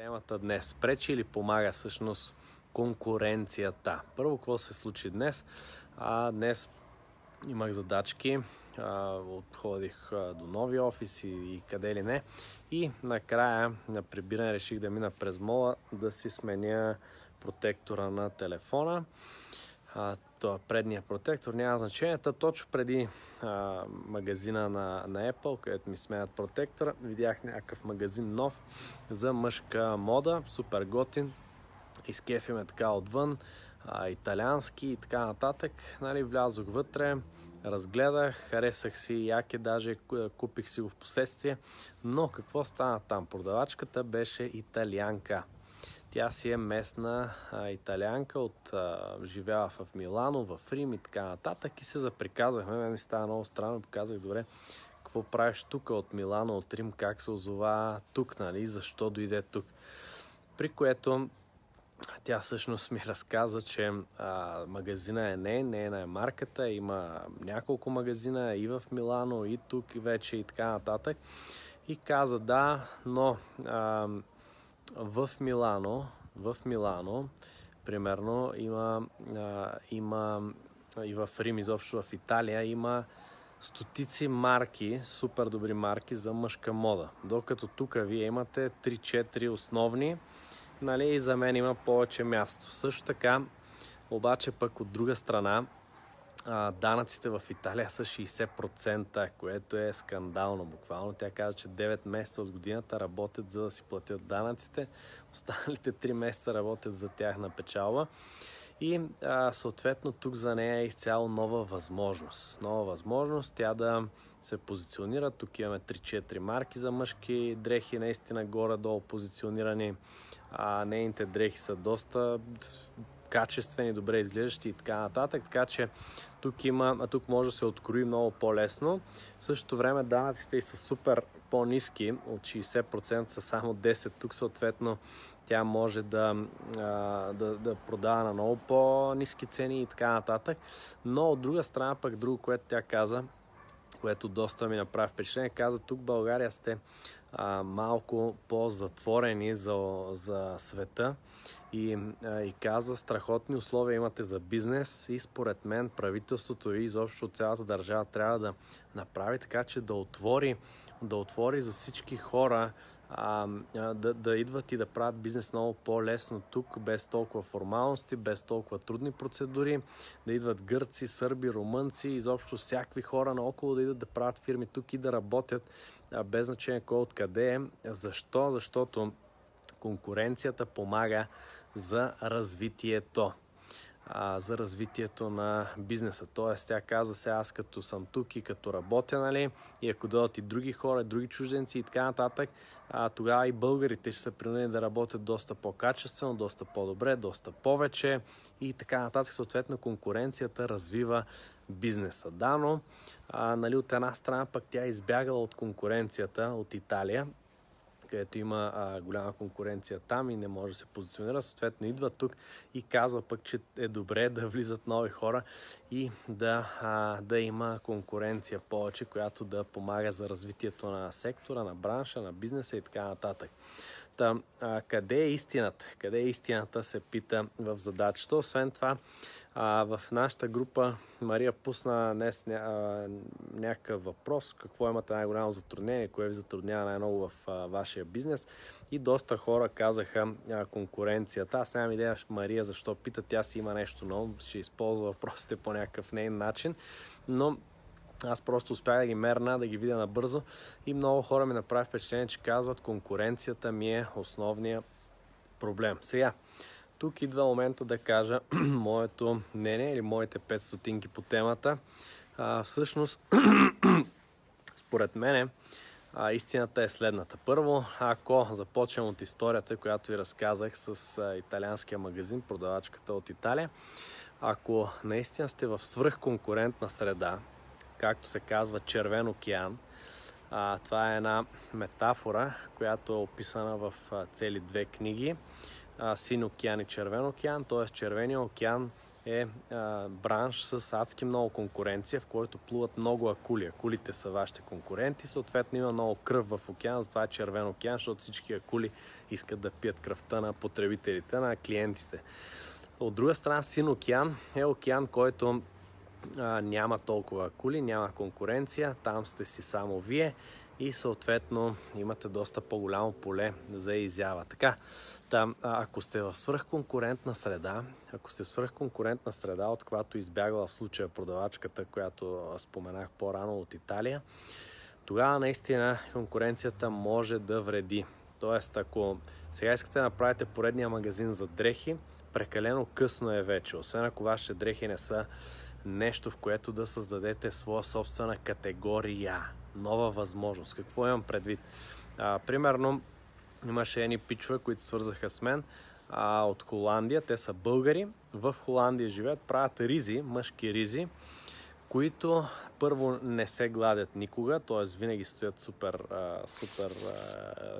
Темата днес. Пречи или помага всъщност конкуренцията? Първо, какво се случи днес? Днес имах задачки, отходих до нови офиси и къде ли не. И накрая на прибиране реших да мина през мола да си сменя протектора на телефона. Това предния протектор няма значение. Точно преди магазина на Apple, където ми сменят протектора, видях някакъв магазин нов за мъжка мода, супер готин, изкефиме така отвън, италиански и така нататък. Нали, влязох вътре, разгледах, харесах си яки, даже купих си го в последствие, но какво стана там? Продавачката беше италианка. Тя си е местна италианка, живява в Милано, в Рим и така нататък и се заприказахме. Мен ми става много странно и показах, добре, какво правиш тук от Милано, от Рим, как се озова тук, нали, защо дойде тук. При което тя всъщност ми разказа, че магазина е не е марката, има няколко магазина и в Милано, и тук, и вече и така нататък. И каза да, но... В Милано, примерно, има и в Рим, изобщо в Италия, има стотици марки, супер добри марки за мъжка мода. Докато тук вие имате 3-4 основни, нали, и за мен има повече място. Също така, обаче пък от друга страна, данъците в Италия са 60%, което е скандално буквално. Тя каза, че 9 месеца от годината работят за да си платят данъците, останалите 3 месеца работят за тяхна печалба и съответно тук за нея е изцяло нова възможност. Нова възможност тя да се позиционира. Тук имаме 3-4 марки за мъжки дрехи, наистина горе-долу позиционирани. Нейните дрехи са доста... качествени, добре изглеждащи и така нататък, така че тук може да се открои много по-лесно. В същото време данъците и са супер по-ниски, от 60% са само 10%, тук съответно тя може да продава на много по-ниски цени и така нататък, но от друга страна пък друго, което тя каза, което доста ми направи впечатление, каза, тук в България сте малко по-затворени за света и каза, страхотни условия имате за бизнес и според мен правителството и изобщо цялата държава трябва да направи така, че да отвори за всички хора да идват и да правят бизнес много по-лесно тук, без толкова формалности, без толкова трудни процедури, да идват гърци, сърби, румънци, изобщо всякакви хора наоколо да идват да правят фирми тук и да работят, без значение кой откъде е. Защо? Защото конкуренцията помага за развитието. За развитието на бизнеса. Тоест, тя каза, сега аз като съм тук и като работя, нали, и ако дойдат и други хора, други чужденци и така нататък, тогава и българите ще са принудени да работят доста по-качествено, доста по-добре, доста повече и така нататък. Съответно, конкуренцията развива бизнеса. Да, но нали, от една страна пък тя избягала от конкуренцията от Италия, където има голяма конкуренция там и не може да се позиционира. Съответно идва тук и казва пък, че е добре да влизат нови хора и да има конкуренция повече, която да помага за развитието на сектора, на бранша, на бизнеса и така нататък. Къде е истината? Къде е истината, се пита в задачата. Освен това, в нашата група Мария пусна днес някакъв въпрос. Какво имате най-голямо затруднение? Кое ви затруднява най-много в вашия бизнес? И доста хора казаха конкуренцията. Аз нямам идея, Мария, защо пита. Тя си има нещо ново. Ще използва въпросите по някакъв нейн начин. Но аз просто успях да ги мерна, да ги видя набързо и много хора ми направи впечатление, че казват, конкуренцията ми е основният проблем. Сега, тук идва момента да кажа моето мнение или моите 5 стотинки по темата. Всъщност, според мене, истината е следната. Първо, ако започнем от историята, която ви разказах с италианския магазин, продавачката от Италия, ако наистина сте в свръхконкурентна среда, както се казва Червен океан. Това е една метафора, която е описана в цели 2 книги. Син океан и Червен океан, т.е. Червения океан е бранш с адски много конкуренция, в който плуват много акули. Акулите са вашите конкуренти, съответно има много кръв в океана, затова е червен океан, защото всички акули искат да пият кръвта на потребителите, на клиентите. От друга страна, Син океан е океан, който няма толкова акули, няма конкуренция, там сте си само вие и съответно имате доста по-голямо поле за изява. Така, там, ако сте в свръхконкурентна среда, от която избягала в случая продавачката, която споменах по-рано от Италия, тогава наистина конкуренцията може да вреди. Тоест, ако сега искате да направите поредния магазин за дрехи, прекалено късно е вече, освен ако вашите дрехи не са нещо, в което да създадете своя собствена категория, нова възможност. Какво имам предвид? Примерно, имаше едни пичове, които свързаха с мен от Холандия. Те са българи. В Холандия живеят, правят ризи, мъжки ризи, които първо не се гладят никога, т.е. винаги стоят супер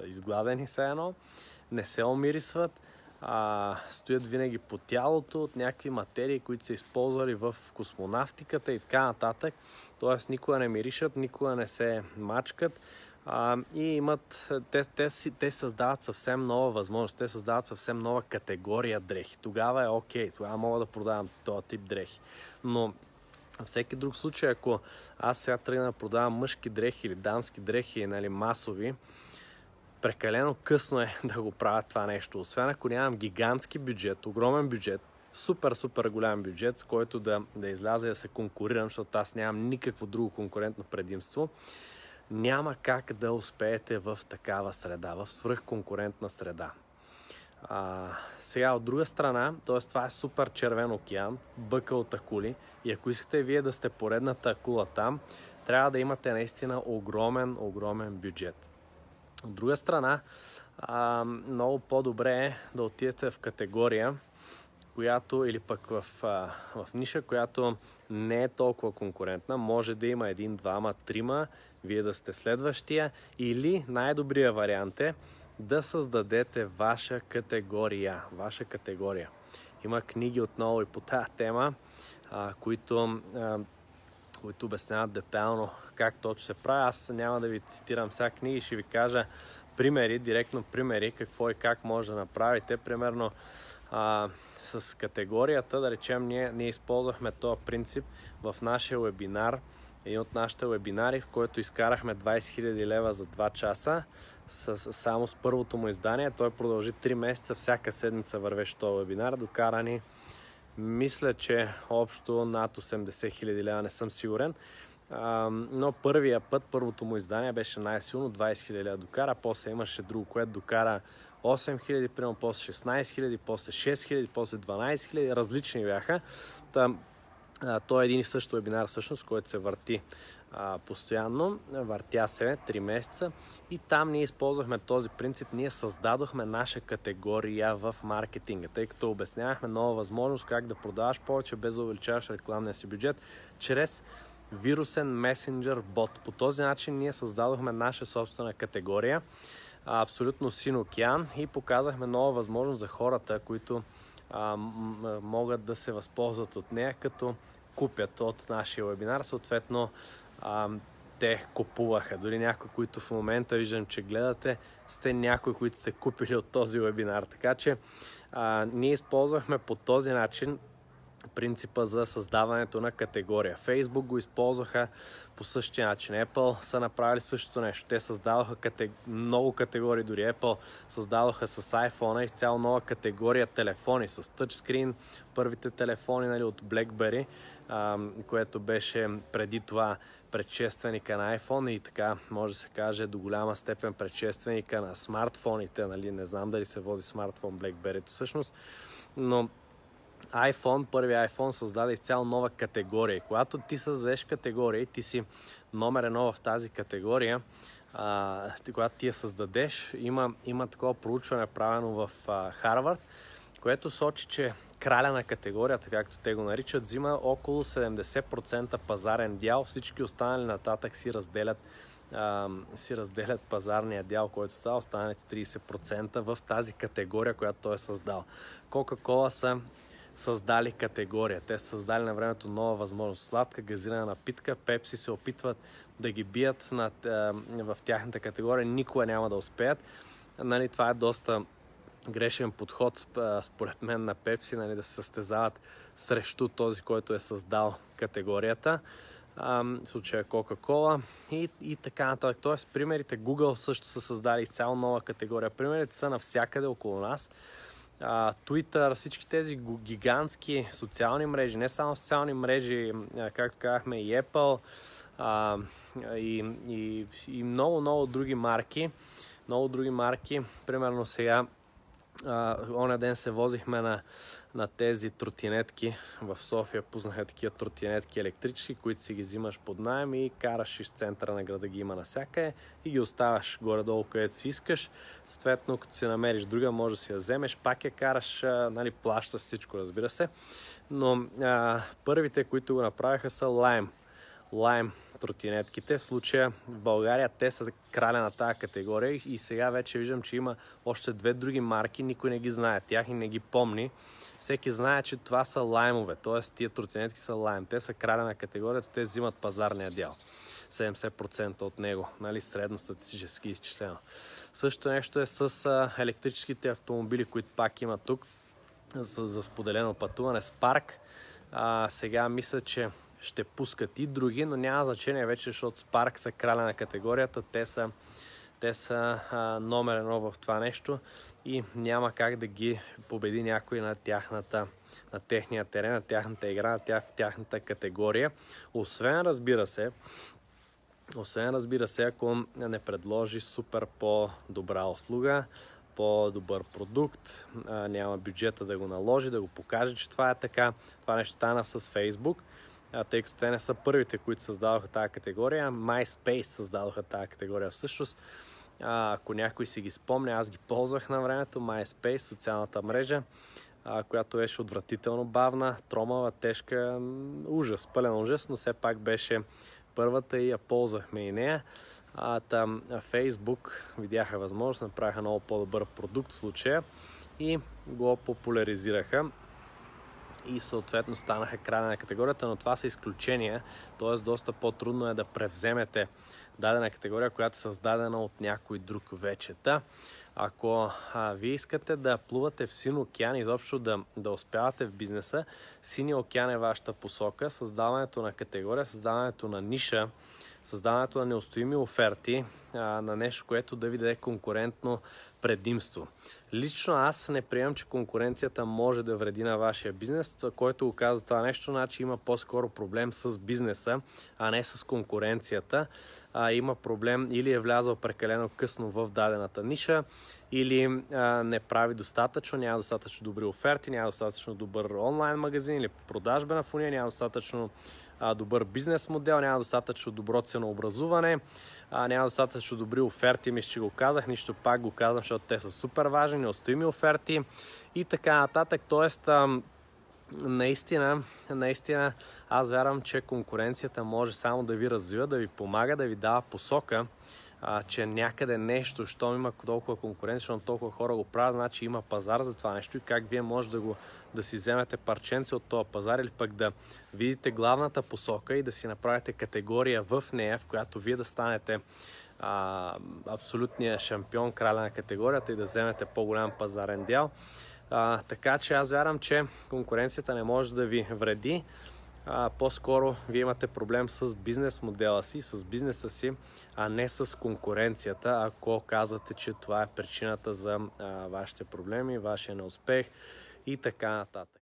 изгладени все едно, не се омирисват, стоят винаги по тялото от някакви материи, които са използвали в космонавтиката и така нататък. Тоест никога не миришат, никога не се мачкат и имат, те създават съвсем нова възможност, те създават съвсем нова категория дрехи. Тогава е окей, тогава мога да продавам този тип дрехи. Но всеки друг случай, ако аз сега тръгна да продавам мъжки дрехи или дамски дрехи, нали, масови, прекалено късно е да го правят това нещо. Освен ако нямам гигантски бюджет, огромен бюджет, супер голям бюджет, с който да изляза и да се конкурирам, защото аз нямам никакво друго конкурентно предимство, няма как да успеете в такава среда, в свръхконкурентна среда. Сега от друга страна, т.е. това е супер червен океан, бъка от акули, и ако искате вие да сте поредната акула там, трябва да имате наистина огромен бюджет. От друга страна, много по-добре е да отидете в категория, която, или пък в ниша, която не е толкова конкурентна. Може да има 1, 2, 3, вие да сте следващия, или най-добрият вариант е да създадете ваша категория. Има книги отново и по тази тема, които обясняват детайлно как точно се прави. Аз няма да ви цитирам сега книги, ще ви кажа примери, какво и как може да направите. Примерно с категорията, да речем, ние използвахме този принцип в нашия вебинар, един от нашите вебинари, в който изкарахме 20 000 лева за 2 часа, само с първото му издание. Той продължи 3 месеца, всяка седмица вървеше този вебинар, докарани мисля, че общо над 80 000 лева, не съм сигурен. Но първото му издание беше най-силно, 20 000 лева докара, после имаше друго, което докара 8 000, примерно, после 16 000, после 6 000, после 12 000, различни бяха. Той е един и същ вебинар, всъщност, който се върти постоянно, въртя се 3 месеца, и там ние използвахме този принцип, ние създадохме наша категория в маркетинга, тъй като обяснявахме нова възможност как да продаваш повече без да увеличаваш рекламния си бюджет чрез вирусен месенджер бот. По този начин ние създадохме наша собствена категория, абсолютно син океан, и показахме нова възможност за хората, които могат да се възползват от нея, като купят от нашия вебинар. Съответно, те купуваха. Дори някои, които в момента виждам, че гледате, сте някои, които сте купили от този вебинар. Така че ние използвахме по този начин принципа за създаването на категория. Facebook го използваха по същия начин. Apple са направили същото нещо. Те създаваха много категории. Дори Apple създаваха с iPhone изцяло нова категория телефони с тъчскрин. Първите телефони, от BlackBerry, което беше преди това предшественика на iPhone, и така може да се каже до голяма степен предшественика на смартфоните. Не знам дали се води смартфон BlackBerry всъщност, но първият iPhone създаде изцяло нова категория. Когато ти създадеш категория и ти си номер 1 в тази категория, когато ти я създадеш, има такова проучване, правено в Харвард, което сочи, че краля на категорията, както те го наричат, взима около 70% пазарен дял. Всички останали нататък си разделят пазарния дял, който са останалите 30% в тази категория, която той е създал. Кока-кола са създали категория. Те са създали на времето нова възможност. Сладка газирана напитка, Pepsi се опитват да ги бият в тяхната категория. Никога няма да успеят. Нали, това е доста грешен подход, според мен, на Pepsi, нали, да се състезават срещу този, който е създал категорията. В случая Кока-кола и така нататък. Тоест, примерите Google също са създали цяла нова категория. Примерите са навсякъде около нас. Twitter, всички тези гигантски социални мрежи, не само социални мрежи, както казахме, и Apple, и много други марки. Много други марки. Примерно сега оня ден се возихме на тези тротинетки в София. Пуснаха такива тротинетки електрически, които си ги взимаш под наем и караш из центъра на града, ги има навсякъде и ги оставаш горе-долу, където си искаш. Съответно, като си намериш друга, може да си я вземеш, пак я караш, нали, плащаш всичко, разбира се. Но първите, които го направиха, са Lime тротинетките. В случая в България те са краля на тази категория и сега вече виждам, че има още две други марки, никой не ги знае тях и не ги помни. Всеки знае, че това са лаймове, т.е. тия тротинетки са лайм. Те са краля на категорията, те взимат пазарния дял. 70% от него, нали, средно статистически изчислено. Също нещо е с електрическите автомобили, които пак има тук за споделено пътуване. Spark. Сега мисля, че ще пускат и други, но няма значение вече, защото Spark са краля на категорията. Те са номер едно в това нещо и няма как да ги победи някой на техния терен, на тяхната игра, в тяхната категория. Освен разбира се, ако не предложи супер по-добра услуга, по-добър продукт, няма бюджета да го наложи, да го покаже, че това е така. Това нещо стана с Facebook. Тъй като те не са първите, които създадоха тази категория. MySpace създадоха тази категория всъщност. Ако някой си ги спомня, аз ги ползвах на времето. MySpace, социалната мрежа, която беше отвратително бавна, тромава, тежка, ужас, пълен ужас, но все пак беше първата и я ползвахме и нея. Там Facebook видяха възможност, направиха много по-добър продукт в случая и го популяризираха. И съответно станаха края на категорията, но това са изключения, т.е. доста по-трудно е да превземете дадена категория, която е създадена от някой друг вече. Ако вие искате да плувате в син океан, изобщо да успявате в бизнеса, синия океан е вашата посока. Създаването на категория, създаването на ниша, създаването на неустоими оферти, на нещо, което да ви даде конкурентно предимство. Лично аз не приемам, че конкуренцията може да вреди на вашия бизнес. Който го казва това нещо, значи има по-скоро проблем с бизнеса, а не с конкуренцията. Има проблем, или е влязъл прекалено късно в дадената ниша, или не прави достатъчно, няма достатъчно добри оферти, няма достатъчно добър онлайн магазин или продажбена фуния, няма достатъчно добър бизнес модел, няма достатъчно добро ценообразуване, няма достатъчно добри оферти, мисля, че го казах, нищо пак го казвам, защото те са супер важни, неустоими оферти и така нататък. Тоест, наистина аз вярвам, че конкуренцията може само да ви развива, да ви помага, да ви дава посока, че някъде нещо, щом има толкова конкуренция, щом толкова хора го правят, значи има пазар за това нещо и как вие може да си вземете парченце от този пазар или пък да видите главната посока и да си направите категория в нея, в която вие да станете абсолютния шампион, краля на категорията и да вземете по-голям пазарен дял. Така че аз вярвам, че конкуренцията не може да ви вреди. По-скоро вие имате проблем с бизнес модела си, с бизнеса си, а не с конкуренцията, ако казвате, че това е причината за вашите проблеми, вашия неуспех и така нататък.